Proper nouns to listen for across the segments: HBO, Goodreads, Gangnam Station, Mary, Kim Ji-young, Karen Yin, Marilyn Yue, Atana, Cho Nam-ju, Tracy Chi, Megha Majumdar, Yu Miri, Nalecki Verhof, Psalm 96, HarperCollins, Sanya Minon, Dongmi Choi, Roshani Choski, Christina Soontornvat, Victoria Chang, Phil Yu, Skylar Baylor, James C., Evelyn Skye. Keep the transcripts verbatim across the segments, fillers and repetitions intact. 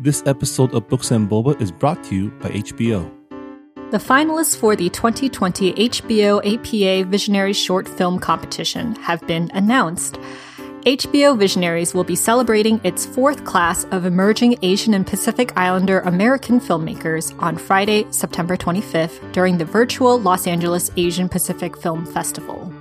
This episode of Books and Boba is brought to you by H B O. The finalists for the twenty twenty H B O A P A Visionary Short Film Competition have been announced. H B O Visionaries will be celebrating its fourth class of emerging Asian and Pacific Islander American filmmakers on Friday, September twenty-fifth, during the virtual Los Angeles Asian Pacific Film Festival.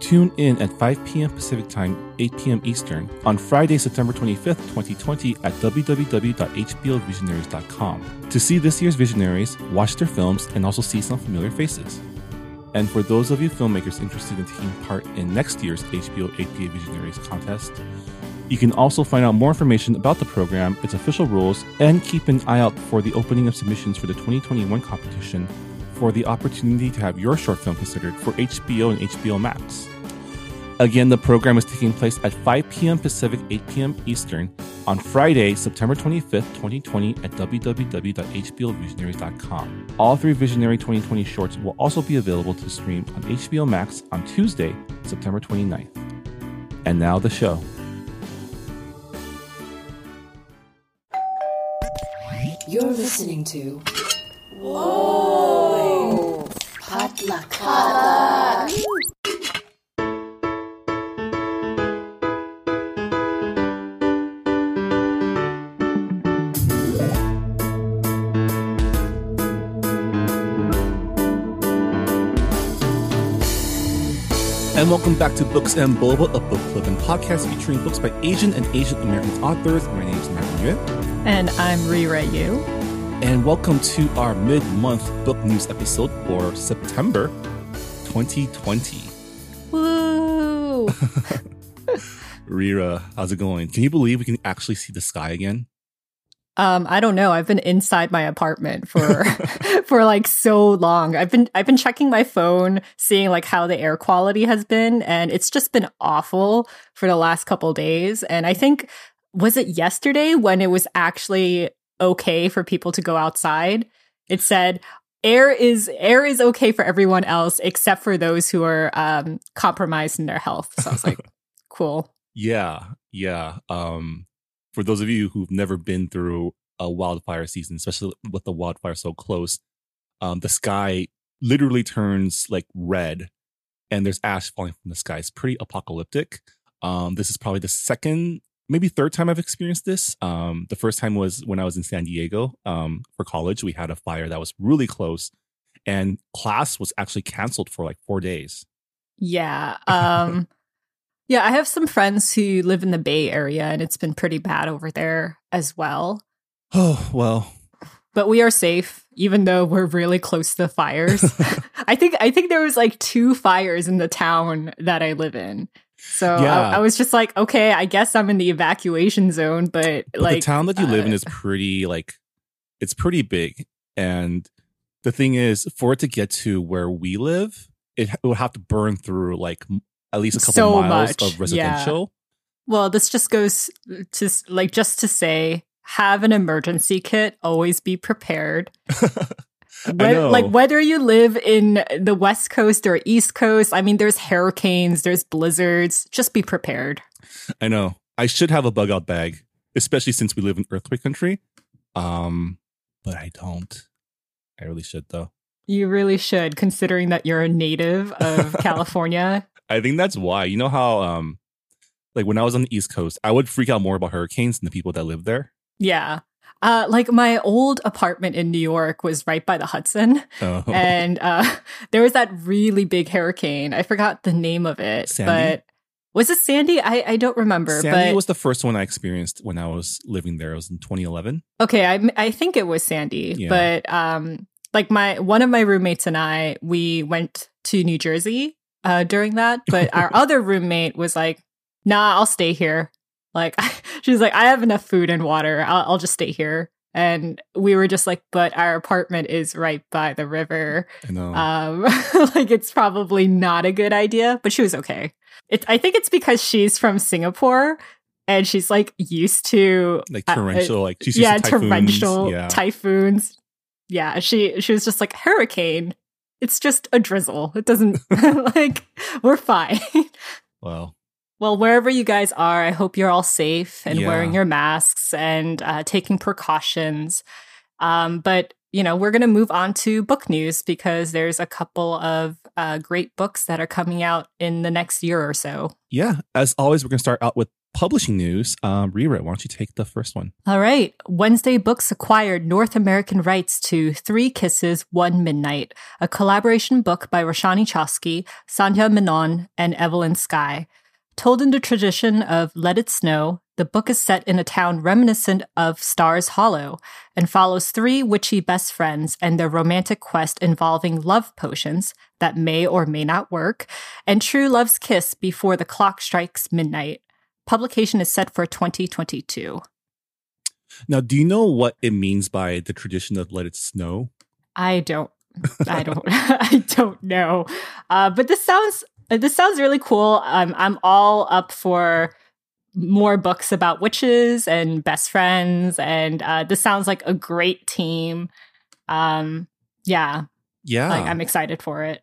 Tune in at five p.m. Pacific Time, eight p.m. Eastern, on Friday, September twenty-fifth, twenty twenty at w w w dot h b o visionaries dot com to see this year's Visionaries, watch their films, and also see some familiar faces. And for those of you filmmakers interested in taking part in next year's H B O A P A Visionaries contest, you can also find out more information about the program, its official rules, and keep an eye out for the opening of submissions for the twenty twenty-one competition for the opportunity to have your short film considered for H B O and H B O Max. Again, the program is taking place at five p.m. Pacific, eight p.m. Eastern on Friday, September twenty-fifth, twenty twenty at w w w dot h b o visionaries dot com. All three Visionary twenty twenty shorts will also be available to stream on H B O Max on Tuesday, September twenty-ninth. And now the show. You're listening to Whoa! Potluck. And welcome back to Books and Boba, a book club and podcast featuring books by Asian and Asian American authors. My name is Marilyn Yue. And I'm Rira Yu. And welcome to our mid-month book news episode for September twenty twenty. Woo! Rira, how's it going? Can you believe we can actually see the sky again? Um, I don't know. I've been inside my apartment for for like so long. I've been I've been checking my phone, seeing like how the air quality has been, and it's just been awful for the last couple of days. And I think, was it yesterday when it was actually okay for people to go outside? It said air is air is okay for everyone else except for those who are um, compromised in their health. So I was like, cool. Yeah, yeah. Um For those of you who've never been through a wildfire season, especially with the wildfire so close, um, the sky literally turns like red and there's ash falling from the sky. It's pretty apocalyptic. Um, this is probably the second, maybe third time I've experienced this. Um, the first time was when I was in San Diego um, for college. We had a fire that was really close and class was actually canceled for like four days. Yeah. Um Yeah, I have some friends who live in the Bay Area, and it's been pretty bad over there as well. Oh, well. But we are safe, even though we're really close to the fires. I think I think there was like two fires in the town that I live in. So yeah. I, I was just like, okay, I guess I'm in the evacuation zone. But, but like the town that you uh, live in is pretty like it's pretty big. And the thing is, for it to get to where we live, it, it would have to burn through like at least a couple so miles much. Of residential. Yeah. Well, this just goes to like just to say, have an emergency kit. Always be prepared. Whether, like whether you live in the West Coast or East Coast, I mean, there's hurricanes, there's blizzards. Just be prepared. I know. I should have a bug out bag, especially since we live in earthquake country. Um, but I don't. I really should, though. You really should, considering that you're a native of California. I think that's why. You know how, um, like, when I was on the East Coast, I would freak out more about hurricanes than the people that live there. Yeah. Uh, like, my old apartment in New York was right by the Hudson. Oh. And uh, there was that really big hurricane. I forgot the name of it. Sandy? But was it Sandy? I, I don't remember. Sandy but was the first one I experienced when I was living there. It was in twenty eleven. Okay. I, I think it was Sandy. Yeah. But, um, like, my one of my roommates and I, we went to New Jersey Uh, during that, but our other roommate was like, nah, I'll stay here. Like, she's like, I have enough food and water. I'll, I'll just stay here. And we were just like, but our apartment is right by the river. I know. Um, like, it's probably not a good idea, but she was okay. It, I think it's because she's from Singapore and she's like used to like torrential, uh, like she's used yeah, to typhoons. torrential yeah. typhoons. Yeah. She, she was just like, hurricane. It's just a drizzle. It doesn't, like, we're fine. Well, Well, wherever you guys are, I hope you're all safe and yeah. wearing your masks and uh, taking precautions. Um, but, you know, we're going to move on to book news because there's a couple of uh, great books that are coming out in the next year or so. Yeah. As always, we're going to start out with publishing news. Um, Rira, why don't you take the first one? All right. Wednesday Books acquired North American rights to Three Kisses, One Midnight, a collaboration book by Roshani Choski, Sanya Minon, and Evelyn Skye. Told in the tradition of Let It Snow, the book is set in a town reminiscent of Stars Hollow and follows three witchy best friends and their romantic quest involving love potions that may or may not work and true love's kiss before the clock strikes midnight. Publication is set for twenty twenty-two. Now, do you know what it means by the tradition of Let It Snow? I don't. I don't. I don't know. Uh, but this sounds... This sounds really cool. Um, I'm all up for more books about witches and best friends. And uh, this sounds like a great team. Um, yeah. Yeah. Like, I'm excited for it.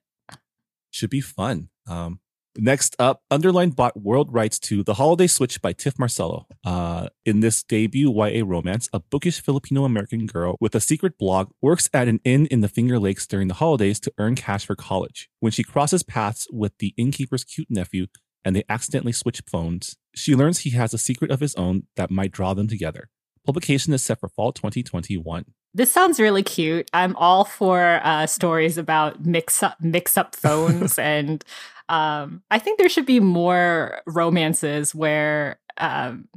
Should be fun. Um, next up, Underline bought world rights to The Holiday Switch by Tiff Marcello. Uh, in this debut Y A romance, a bookish Filipino-American girl with a secret blog works at an inn in the Finger Lakes during the holidays to earn cash for college. When she crosses paths with the innkeeper's cute nephew and they accidentally switch phones, she learns he has a secret of his own that might draw them together. Publication is set for fall twenty twenty-one. This sounds really cute. I'm all for uh, stories about mix-up mix-up phones. And um, I think there should be more romances where um,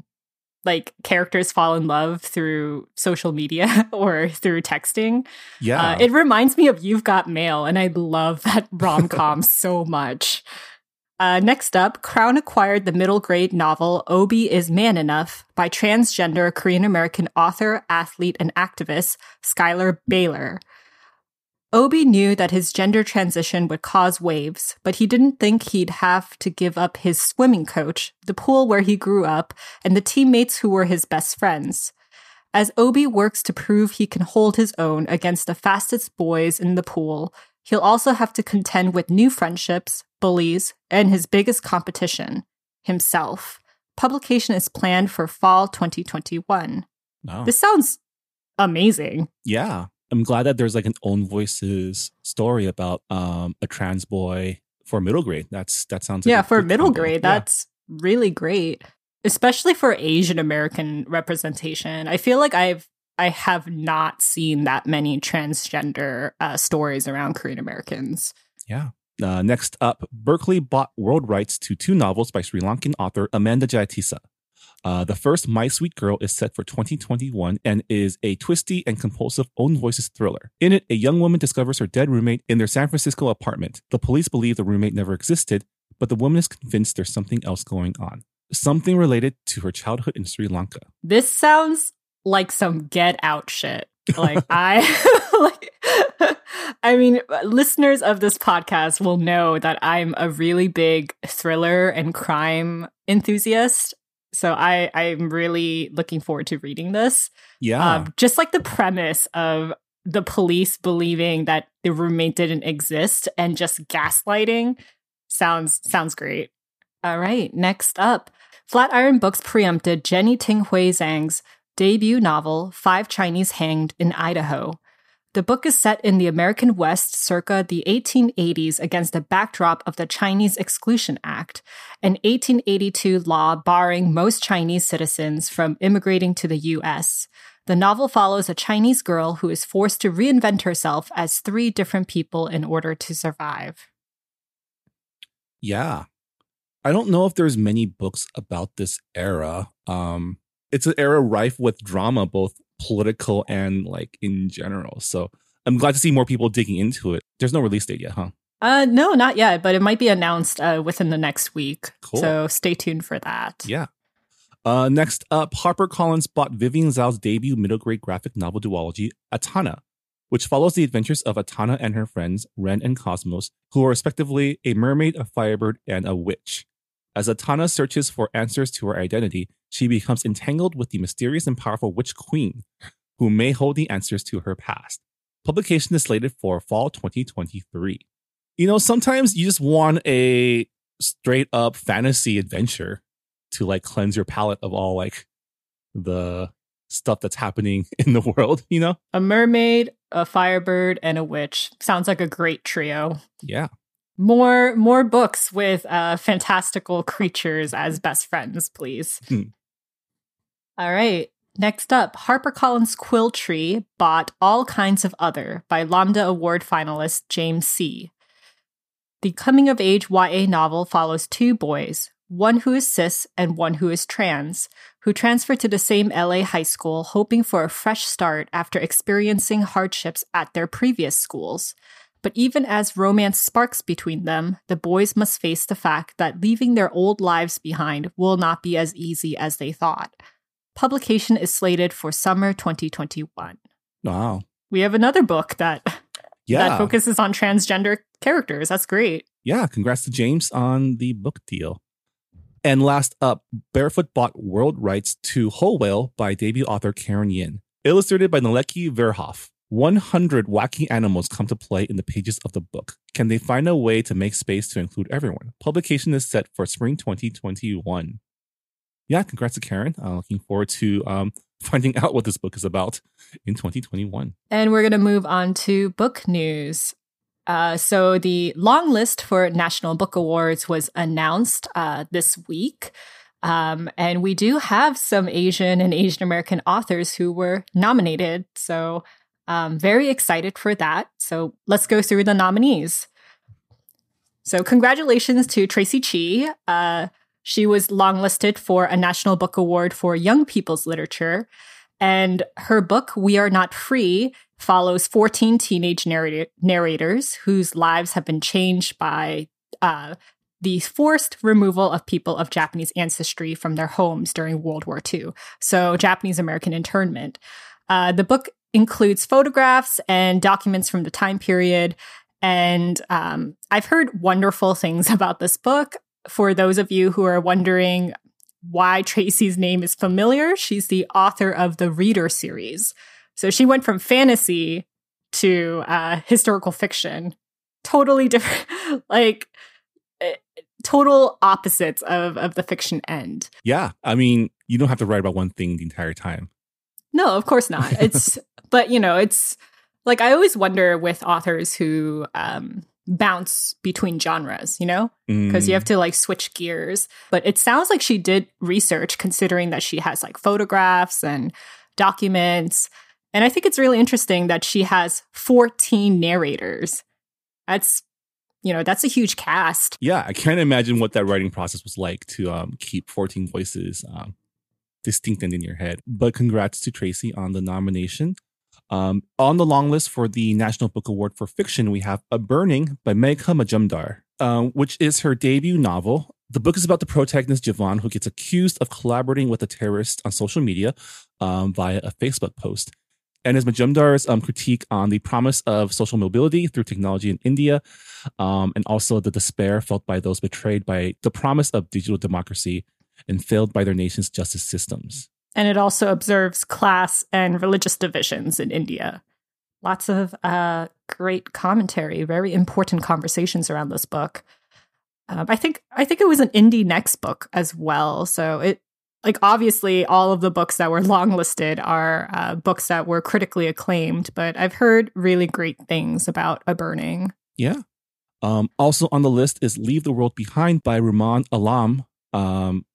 like characters fall in love through social media or through texting. Yeah, uh, it reminds me of You've Got Mail, and I love that rom-com so much. Uh, next up, Crown acquired the middle grade novel Obi is Man Enough by transgender Korean-American author, athlete, and activist Skylar Baylor. Obi knew that his gender transition would cause waves, but he didn't think he'd have to give up his swimming coach, the pool where he grew up, and the teammates who were his best friends. As Obi works to prove he can hold his own against the fastest boys in the pool, he'll also have to contend with new friendships, bullies, and his biggest competition, himself. Publication is planned for fall twenty twenty-one. Wow. This sounds amazing. Yeah. I'm glad that there's like an own voices story about um, a trans boy for middle grade. That's That sounds like Yeah, for middle combo. grade. That's yeah. really great, especially for Asian American representation. I feel like I've I have not seen that many transgender uh, stories around Korean Americans. Yeah. Uh, next up, Berkeley bought world rights to two novels by Sri Lankan author Amanda Jayatisa. Uh, the first, My Sweet Girl, is set for twenty twenty-one and is a twisty and compulsive own voices thriller. In it, a young woman discovers her dead roommate in their San Francisco apartment. The police believe the roommate never existed, but the woman is convinced there's something else going on. Something related to her childhood in Sri Lanka. This sounds like some Get Out shit. Like I, like, I mean, listeners of this podcast will know that I'm a really big thriller and crime enthusiast. So I, I'm really looking forward to reading this. Yeah, um, just like the premise of the police believing that the roommate didn't exist and just gaslighting sounds sounds great. All right, next up, Flatiron Books preempted Jenny Ting-Hui Zhang's debut novel, Five Chinese Hanged in Idaho. The book is set in the American West circa the eighteen eighties against the backdrop of the Chinese Exclusion Act, an eighteen eighty-two law barring most Chinese citizens from immigrating to the U S. The novel follows a Chinese girl who is forced to reinvent herself as three different people in order to survive. Yeah. I don't know if there's many books about this era. Um... It's an era rife with drama, both political and like in general. So I'm glad to see more people digging into it. There's no release date yet, huh? Uh, no, not yet, but it might be announced uh, within the next week. Cool. So stay tuned for that. Yeah. Uh, next up, HarperCollins bought Vivian Zhao's debut middle grade graphic novel duology, Atana, which follows the adventures of Atana and her friends, Ren and Cosmos, who are respectively a mermaid, a firebird, and a witch. As Atana searches for answers to her identity, she becomes entangled with the mysterious and powerful witch queen, who may hold the answers to her past. Publication is slated for fall twenty twenty-three. You know, sometimes you just want a straight up fantasy adventure to like cleanse your palate of all like the stuff that's happening in the world, you know? A mermaid, a firebird, and a witch. Sounds like a great trio. Yeah. More more books with uh, fantastical creatures as best friends, please. Hmm. All right. Next up, HarperCollins Quilltree bought All Kinds of Other by Lambda Award finalist James C. The coming-of-age Y A novel follows two boys, one who is cis and one who is trans, who transfer to the same L A high school hoping for a fresh start after experiencing hardships at their previous schools. But even as romance sparks between them, the boys must face the fact that leaving their old lives behind will not be as easy as they thought. Publication is slated for summer twenty twenty-one. Wow. We have another book that, yeah. that focuses on transgender characters. That's great. Yeah. Congrats to James on the book deal. And last up, Barefoot bought world rights to Whole Whale by debut author Karen Yin. Illustrated by Nalecki Verhof. one hundred wacky animals come to play in the pages of the book. Can they find a way to make space to include everyone? Publication is set for spring twenty twenty-one. Yeah, congrats to Karen. I'm uh, looking forward to um, finding out what this book is about in twenty twenty-one. And we're going to move on to book news. Uh, so the long list for National Book Awards was announced uh, this week. Um, and we do have some Asian and Asian American authors who were nominated. So I'm um, very excited for that. So let's go through the nominees. So congratulations to Tracy Chi. Uh She was longlisted for a National Book Award for Young People's Literature, and her book, We Are Not Free, follows fourteen teenage narr- narrators whose lives have been changed by uh, the forced removal of people of Japanese ancestry from their homes during World War Two, so Japanese-American internment. Uh, the book includes photographs and documents from the time period, and um, I've heard wonderful things about this book. For those of you who are wondering why Tracy's name is familiar, she's the author of the Reader series. So she went from fantasy to uh, historical fiction. Totally different, like total opposites of, of the fiction end. Yeah. I mean, you don't have to write about one thing the entire time. No, of course not. It's, but you know, it's like, I always wonder with authors who, um, bounce between genres, you know, because mm. you have to like switch gears. But it sounds like she did research, considering that she has like photographs and documents. And I think it's really interesting that she has fourteen narrators. That's, you know, that's a huge cast. Yeah, I can't imagine what that writing process was like to um, keep fourteen voices um, distinct and in your head. But congrats to Tracy on the nomination. Um, on the long list for the National Book Award for Fiction, we have A Burning by Megha Majumdar, um, which is her debut novel. The book is about the protagonist, Javon, who gets accused of collaborating with a terrorist on social media um, via a Facebook post. And is Majumdar's um, critique on the promise of social mobility through technology in India, um, and also the despair felt by those betrayed by the promise of digital democracy and failed by their nation's justice systems. And it also observes class and religious divisions in India. Lots of uh, great commentary, very important conversations around this book. Um, I think I think it was an Indie Next book as well. So it, like, obviously all of the books that were longlisted are uh, books that were critically acclaimed, but I've heard really great things about A Burning. Yeah. Um, also on the list is Leave the World Behind by Ruman Alam. Um,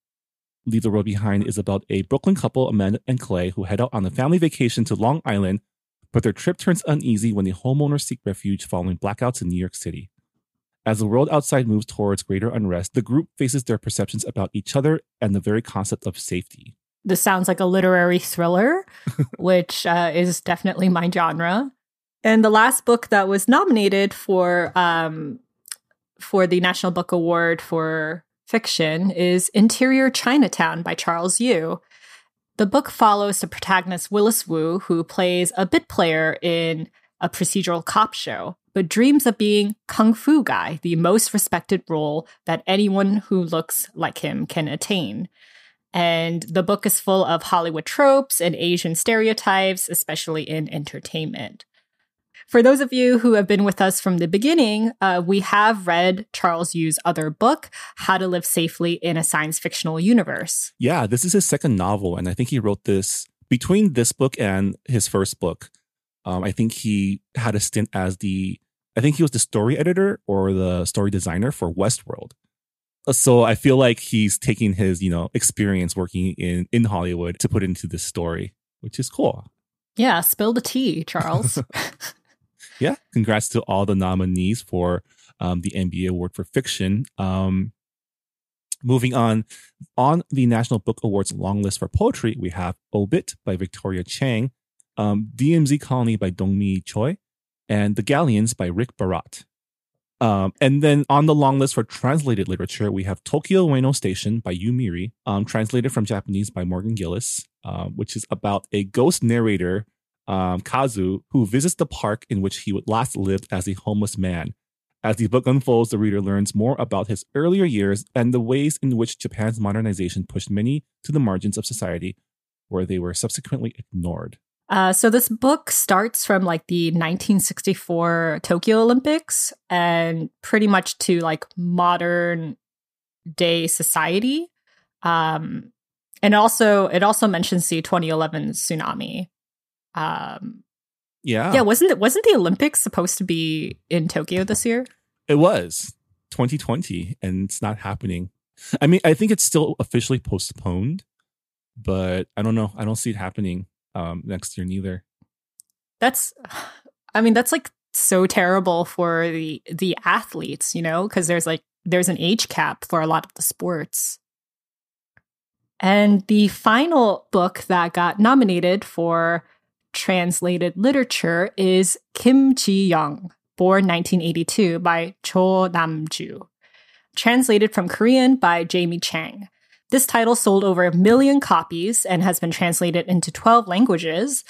Leave the World Behind is about a Brooklyn couple, Amanda and Clay, who head out on a family vacation to Long Island, but their trip turns uneasy when the homeowners seek refuge following blackouts in New York City. As the world outside moves towards greater unrest, the group faces their perceptions about each other and the very concept of safety. This sounds like a literary thriller, which uh, is definitely my genre. And the last book that was nominated for um, for the National Book Award for Fiction is Interior Chinatown by Charles Yu. The book follows the protagonist Willis Wu, who plays a bit player in a procedural cop show, but dreams of being Kung Fu Guy, the most respected role that anyone who looks like him can attain. And the book is full of Hollywood tropes and Asian stereotypes, especially in entertainment. for those of you who have been with us from the beginning, uh, we have read Charles Yu's other book, How to Live Safely in a Science Fictional Universe. Yeah, this is his second novel, and I think he wrote this between this book and his first book. Um, I think he had a stint as the, I think he was the story editor or the story designer for Westworld. So I feel like he's taking his, you know, experience working in, in Hollywood to put into this story, which is cool. Yeah, spill the tea, Charles. Yeah, congrats to all the nominees for um, the N B A Award for Fiction. Um, moving on, on the National Book Awards long list for poetry, we have Obit by Victoria Chang, um, D M Z Colony by Dongmi Choi, and The Galleons by Rick Barat. Um, and then on the long list for translated literature, we have Tokyo Ueno Station by Yu Miri, um, translated from Japanese by Morgan Gillis, uh, which is about a ghost narrator, um, Kazu, who visits the park in which he would last lived as a homeless man. As the book unfolds, the reader learns more about his earlier years and the ways in which Japan's modernization pushed many to the margins of society, where they were subsequently ignored. Uh, so this book starts from like the nineteen sixty-four Tokyo Olympics and pretty much to like modern day society. Um, and also it also mentions the twenty eleven tsunami. Um, yeah. Yeah. Wasn't it, wasn't the Olympics supposed to be in Tokyo this year? It was twenty twenty and it's not happening. I mean, I think it's still officially postponed, but I don't know. I don't see it happening. Um, next year, neither. That's, I mean, that's like so terrible for the the athletes, you know, because there's like there's an age cap for a lot of the sports. And the final book that got nominated for translated literature is Kim Ji-young, born nineteen eighty-two, by Cho Nam-ju, translated from Korean by Jamie Chang. This title sold over a million copies and has been translated into twelve languages.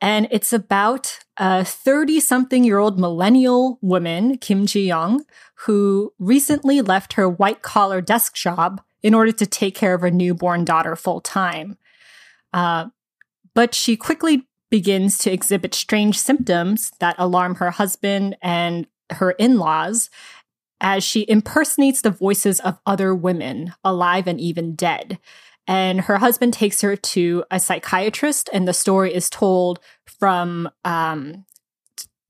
And it's about a thirty-something-year-old millennial woman, Kim Ji-young, who recently left her white-collar desk job in order to take care of her newborn daughter full-time. Uh, but she quickly begins to exhibit strange symptoms that alarm her husband and her in-laws, as she impersonates the voices of other women, alive and even dead. And her husband takes her to a psychiatrist, and the story is told from um,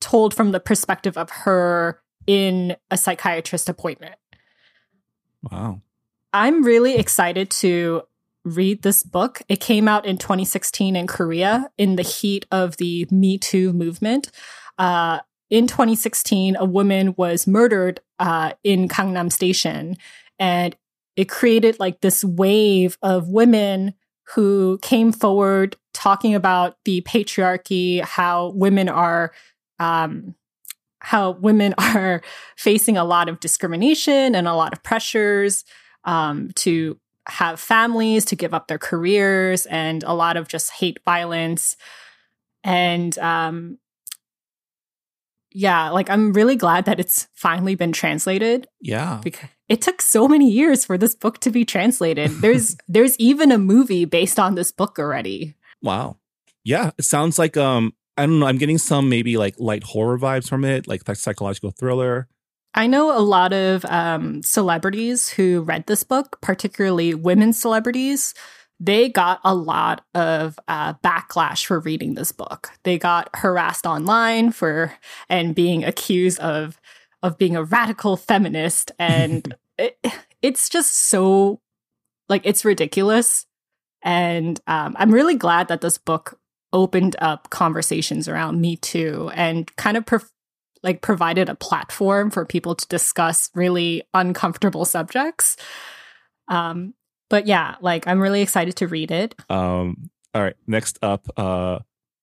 told from the perspective of her in a psychiatrist appointment. Wow. I'm really excited to read this book. It came out in twenty sixteen in Korea in the heat of the Me Too movement. Uh In twenty sixteen, a woman was murdered uh, in Gangnam Station, and it created like this wave of women who came forward talking about the patriarchy, how women are, um, how women are facing a lot of discrimination and a lot of pressures um, to have families, to give up their careers, and a lot of just hate violence, and um, yeah, like I'm really glad that it's finally been translated. Yeah. Because it took so many years for this book to be translated. There's there's even a movie based on this book already. Wow. Yeah, it sounds like um I don't know, I'm getting some maybe like light horror vibes from it, like that psychological thriller. I know a lot of um celebrities who read this book, particularly women celebrities. They got a lot of uh, backlash for reading this book. They got harassed online for and being accused of of being a radical feminist, and it, it's just so like it's ridiculous. And um, I'm really glad that this book opened up conversations around Me Too and kind of pref- like provided a platform for people to discuss really uncomfortable subjects. Um. But yeah, like I'm really excited to read it. Um, all right. Next up, uh,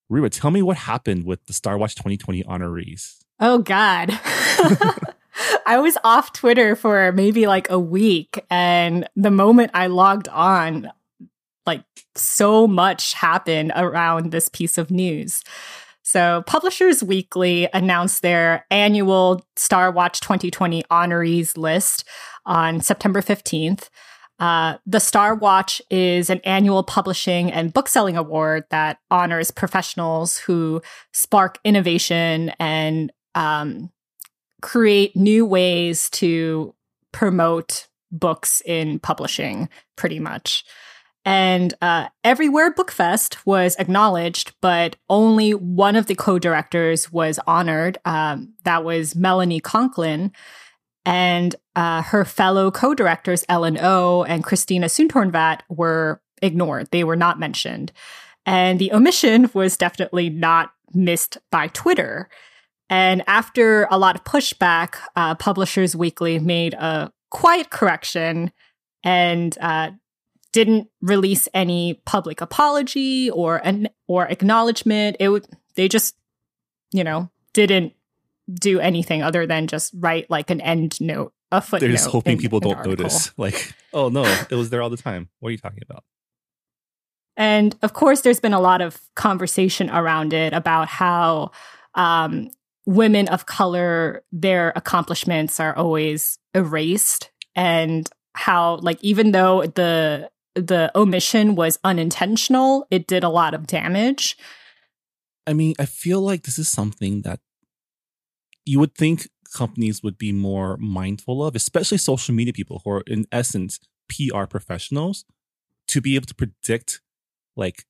Reba, tell me what happened with the Star Watch twenty twenty honorees. Oh, God. I was off Twitter for maybe like a week. And the moment I logged on, like so much happened around this piece of news. So Publishers Weekly announced their annual Star Watch twenty twenty honorees list on September fifteenth. Uh, the Star Watch is an annual publishing and bookselling award that honors professionals who spark innovation and um, create new ways to promote books in publishing, pretty much. And uh, Everywhere Bookfest was acknowledged, but only one of the co-directors was honored. Um, that was Melanie Conklin. And uh, her fellow co-directors, Ellen O. and Christina Soontornvat, were ignored. They were not mentioned. And the omission was definitely not missed by Twitter. And after a lot of pushback, uh, Publishers Weekly made a quiet correction and uh, didn't release any public apology or an, or acknowledgement. It would, they just, you know, didn't do anything other than just write like an end note, a footnote. They're just hoping in, people in don't notice. Like, oh no, it was there all the time. What are you talking about? And of course, there's been a lot of conversation around it about how um, women of color, their accomplishments are always erased, and how like even though the the omission was unintentional, it did a lot of damage. I mean, I feel like this is something that you would think companies would be more mindful of, especially social media people who are, in essence, P R professionals, to be able to predict like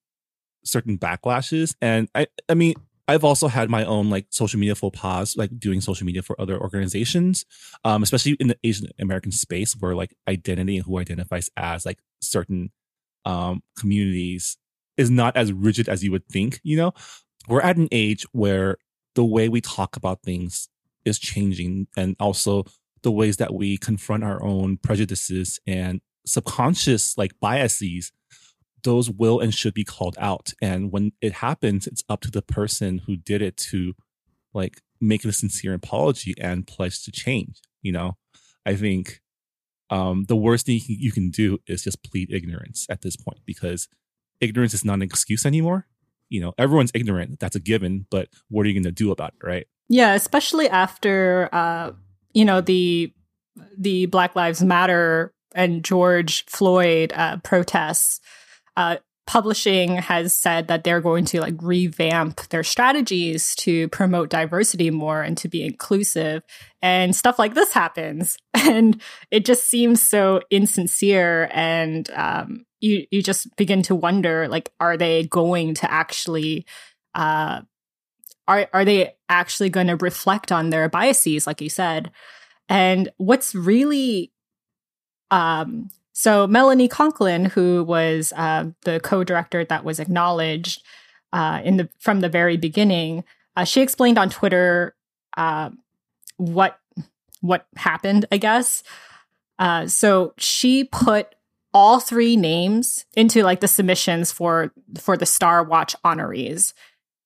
certain backlashes. And I, I mean, I've also had my own like social media faux pas, like doing social media for other organizations, um, especially in the Asian American space where like identity and who identifies as like certain um, communities is not as rigid as you would think. You know, we're at an age where the way we talk about things is changing, and also the ways that we confront our own prejudices and subconscious like biases, those will and should be called out. And when it happens, it's up to the person who did it to like make a sincere apology and pledge to change. You know, I think um, the worst thing you can do is just plead ignorance at this point, because ignorance is not an excuse anymore. You know, everyone's ignorant. That's a given. But what are you going to do about it, right? Yeah, especially after, uh, you know, the the Black Lives Matter and George Floyd uh, protests. Uh, publishing has said that they're going to like revamp their strategies to promote diversity more and to be inclusive. And stuff like this happens, and it just seems so insincere and. Um, You you just begin to wonder, like, are they going to actually, uh, are are they actually going to reflect on their biases, like you said? And what's really, um, so Melanie Conklin, who was uh, the co-director that was acknowledged uh, in the from the very beginning, uh, she explained on Twitter uh, what what happened, I guess. Uh, so she put all three names into like the submissions for for the Star Watch honorees.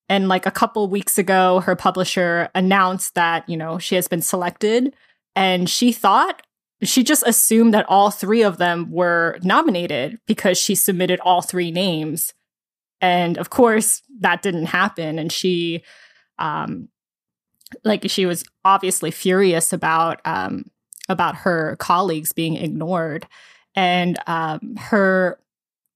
And like a couple weeks ago, her publisher announced that, you know, she has been selected, and she thought, she just assumed that all three of them were nominated because she submitted all three names. And of course, that didn't happen. And she, um, like, she was obviously furious about, um, about her colleagues being ignored. And um, her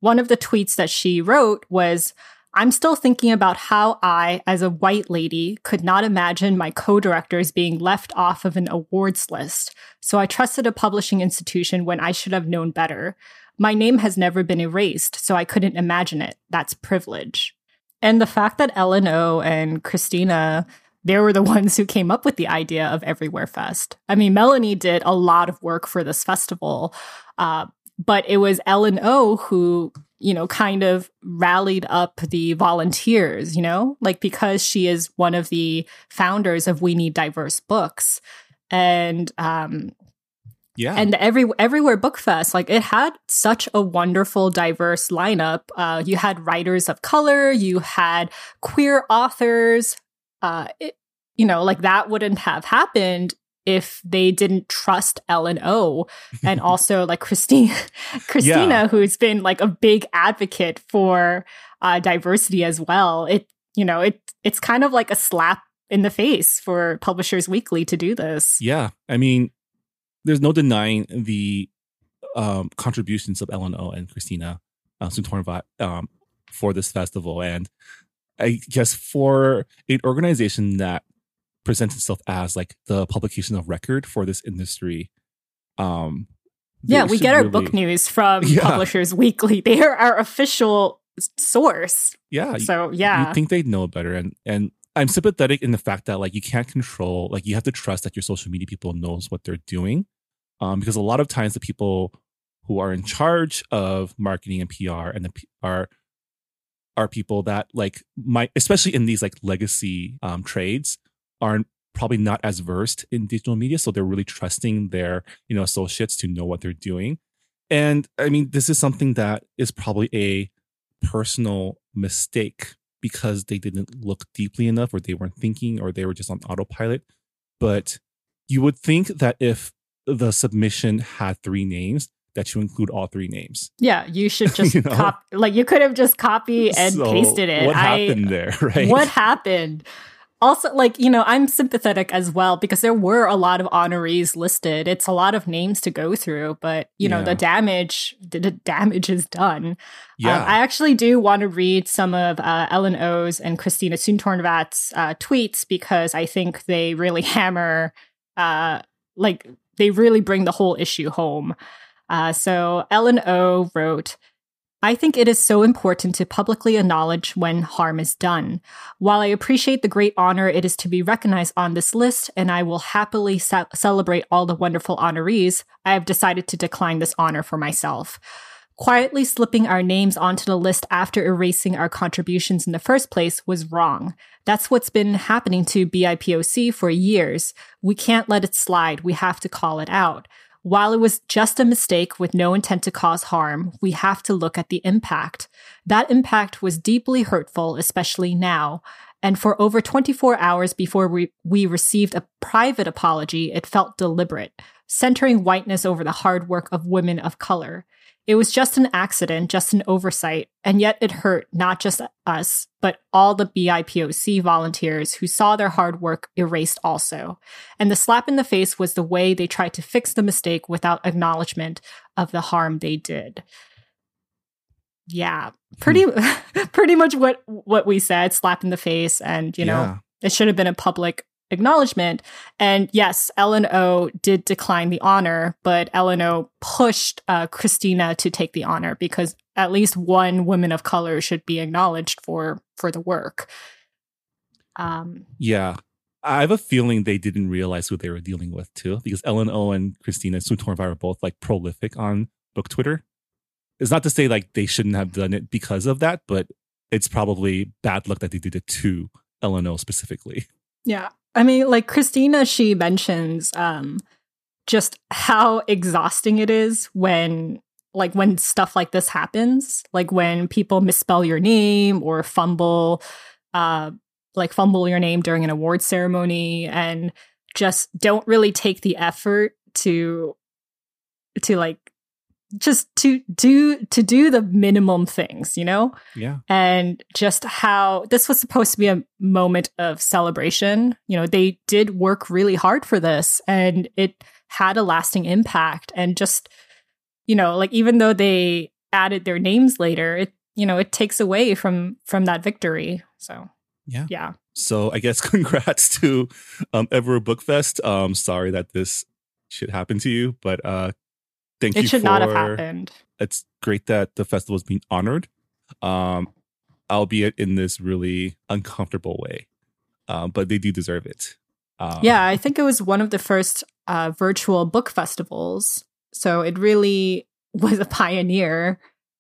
one of the tweets that she wrote was, "I'm still thinking about how I, as a white lady, could not imagine my co-directors being left off of an awards list. So I trusted a publishing institution when I should have known better. My name has never been erased, so I couldn't imagine it. That's privilege." And the fact that Ellen O. and Christina, they were the ones who came up with the idea of Everywhere Fest. I mean, Melanie did a lot of work for this festival, uh, but it was Ellen O. who, you know, kind of rallied up the volunteers, you know, like because she is one of the founders of We Need Diverse Books. And um, yeah, and the Every- Everywhere Book Fest, like it had such a wonderful, diverse lineup. Uh, you had writers of color, you had queer authors. Uh, it, you know, like that wouldn't have happened if they didn't trust Ellen O. And also like Christine, Christina, yeah. who's been like a big advocate for uh, diversity as well. It, you know, it it's kind of like a slap in the face for Publishers Weekly to do this. Yeah. I mean, there's no denying the um, contributions of Ellen O. and Christina uh, Soontornvat um, for this festival. And I guess for an organization that presents itself as like the publication of record for this industry, um, yeah, we get our really, book news from yeah. Publishers Weekly. They are our official source. Yeah. So yeah, you think they'd know better, and and I'm sympathetic in the fact that like you can't control, like you have to trust that your social media people knows what they're doing, um, because a lot of times the people who are in charge of marketing and P R and the P- are are people that like might, especially in these like legacy um, trades, are probably not as versed in digital media, so they're really trusting their you know associates to know what they're doing. And I mean, this is something that is probably a personal mistake because they didn't look deeply enough, or they weren't thinking, or they were just on autopilot. But you would think that if the submission had three names, that you include all three names. Yeah, you should just you know? cop like you could have just copy and so pasted it. What I, happened there, right? What happened? Also, like, you know, I'm sympathetic as well because there were a lot of honorees listed. It's a lot of names to go through, but, you know, yeah. the damage, the, the damage is done. Yeah. Um, I actually do want to read some of uh, Ellen O's and Christina Soontornvat's uh, tweets because I think they really hammer, uh, like, they really bring the whole issue home. Uh, so Ellen O wrote, "I think it is so important to publicly acknowledge when harm is done. While I appreciate the great honor it is to be recognized on this list, and I will happily ce- celebrate all the wonderful honorees, I have decided to decline this honor for myself. Quietly slipping our names onto the list after erasing our contributions in the first place was wrong. That's what's been happening to B I P O C for years. We can't let it slide. We have to call it out. While it was just a mistake with no intent to cause harm, we have to look at the impact. That impact was deeply hurtful, especially now. And for over twenty-four hours before we, we received a private apology, it felt deliberate, centering whiteness over the hard work of women of color. It was just an accident, just an oversight, and yet it hurt not just us, but all the B I P O C volunteers who saw their hard work erased also. And the slap in the face was the way they tried to fix the mistake without acknowledgement of the harm they did." Yeah, pretty hmm. pretty much what, what we said, slap in the face, and, you know, yeah. it should have been a public acknowledgement. And yes, Ellen O did decline the honor, but Ellen O pushed uh, Christina to take the honor because at least one woman of color should be acknowledged for for the work. Um, yeah, I have a feeling they didn't realize who they were dealing with too, because Ellen O and Christina Soontornvat are both like prolific on book Twitter. It's not to say like they shouldn't have done it because of that, but it's probably bad luck that they did it to Ellen O specifically. Yeah. I mean, like Christina, she mentions um, just how exhausting it is when, like, when stuff like this happens, like when people misspell your name or fumble, uh, like fumble your name during an award ceremony, and just don't really take the effort to, to like, just to do to do the minimum things, you know? Yeah. And just how this was supposed to be a moment of celebration. You know, they did work really hard for this, and it had a lasting impact. And just, you know, like even though they added their names later, it, you know, it takes away from from that victory. So yeah. Yeah. So I guess congrats to um Everett Bookfest. Um sorry that this shit happened to you, but uh Thank it you should for, not have happened. It's great that the festival is being honored, um, albeit in this really uncomfortable way. Um, but they do deserve it. Um, yeah, I think it was one of the first uh, virtual book festivals. So it really was a pioneer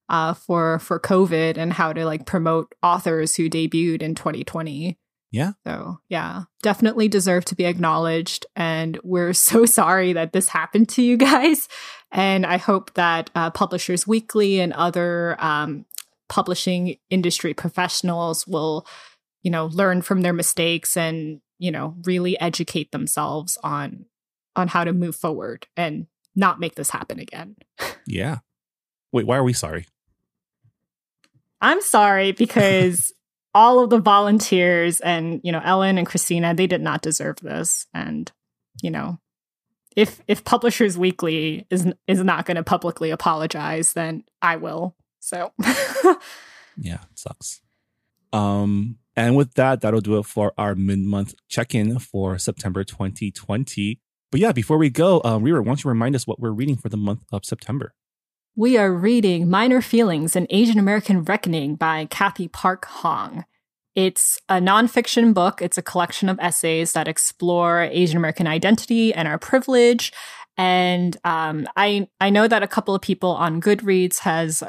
uh, for for COVID and how to like promote authors who debuted in twenty twenty. Yeah. So, yeah, definitely deserve to be acknowledged. And we're so sorry that this happened to you guys. And I hope that uh, Publishers Weekly and other um, publishing industry professionals will, you know, learn from their mistakes and, you know, really educate themselves on on how to move forward and not make this happen again. Yeah. Wait, why are we sorry? I'm sorry because... all of the volunteers and, you know, Ellen and Christina, they did not deserve this. And, you know, if if Publishers Weekly is is not going to publicly apologize, then I will. So yeah, it sucks. Um, and with that, that'll do it for our mid-month check-in for September twenty twenty. But yeah, before we go, um, Rira, why don't you remind us what we're reading for the month of September? We are reading Minor Feelings, An Asian American Reckoning by Cathy Park Hong. It's a nonfiction book. It's a collection of essays that explore Asian American identity and our privilege. And um, I I know that a couple of people on Goodreads has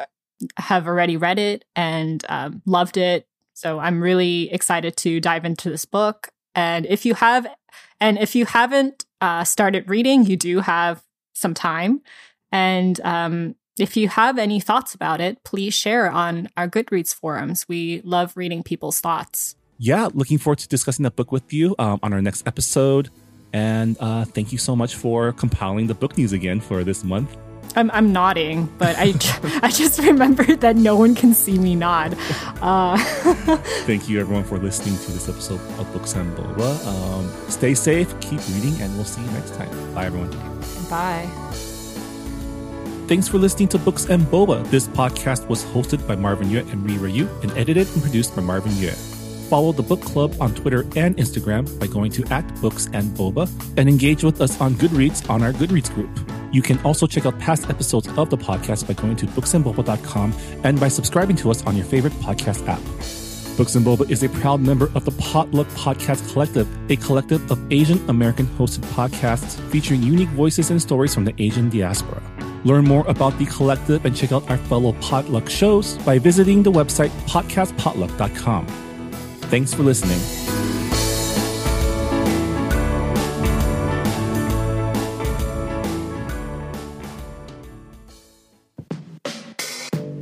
have already read it and um, loved it. So I'm really excited to dive into this book. And if you have, and if you haven't uh, started reading, you do have some time. And um, if you have any thoughts about it, please share on our Goodreads forums. We love reading people's thoughts. Yeah, looking forward to discussing that book with you um, on our next episode. And uh, thank you so much for compiling the book news again for this month. I'm I'm nodding, but I, I just remembered that no one can see me nod. Uh, thank you, everyone, for listening to this episode of Books and Boba. Um, stay safe, keep reading, and we'll see you next time. Bye, everyone. Bye. Thanks for listening to Books and Boba. This podcast was hosted by Marvin Yue and Rira Yu and edited and produced by Marvin Yue. Follow the book club on Twitter and Instagram by going to at Books and Boba and engage with us on Goodreads on our Goodreads group. You can also check out past episodes of the podcast by going to books and boba dot com and by subscribing to us on your favorite podcast app. Books and Boba is a proud member of the Potluck Podcast Collective, a collective of Asian American hosted podcasts featuring unique voices and stories from the Asian diaspora. Learn more about the collective and check out our fellow Potluck shows by visiting the website podcast potluck dot com. Thanks for listening.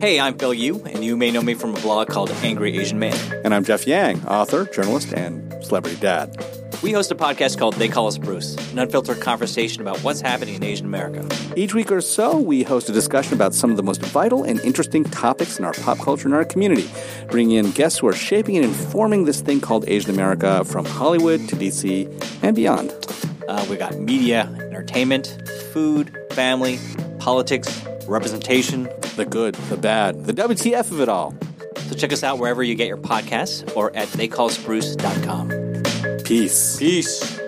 Hey, I'm Phil Yu, and you may know me from a blog called Angry Asian Man. And I'm Jeff Yang, author, journalist, and celebrity dad. We host a podcast called They Call Us Bruce, an unfiltered conversation about what's happening in Asian America. Each week or so, we host a discussion about some of the most vital and interesting topics in our pop culture and our community, bringing in guests who are shaping and informing this thing called Asian America from Hollywood to D C and beyond. Uh, we got media, entertainment, food, family, politics, representation, the good, the bad, the W T F of it all. So check us out wherever you get your podcasts or at they call us bruce dot com. Peace. Peace.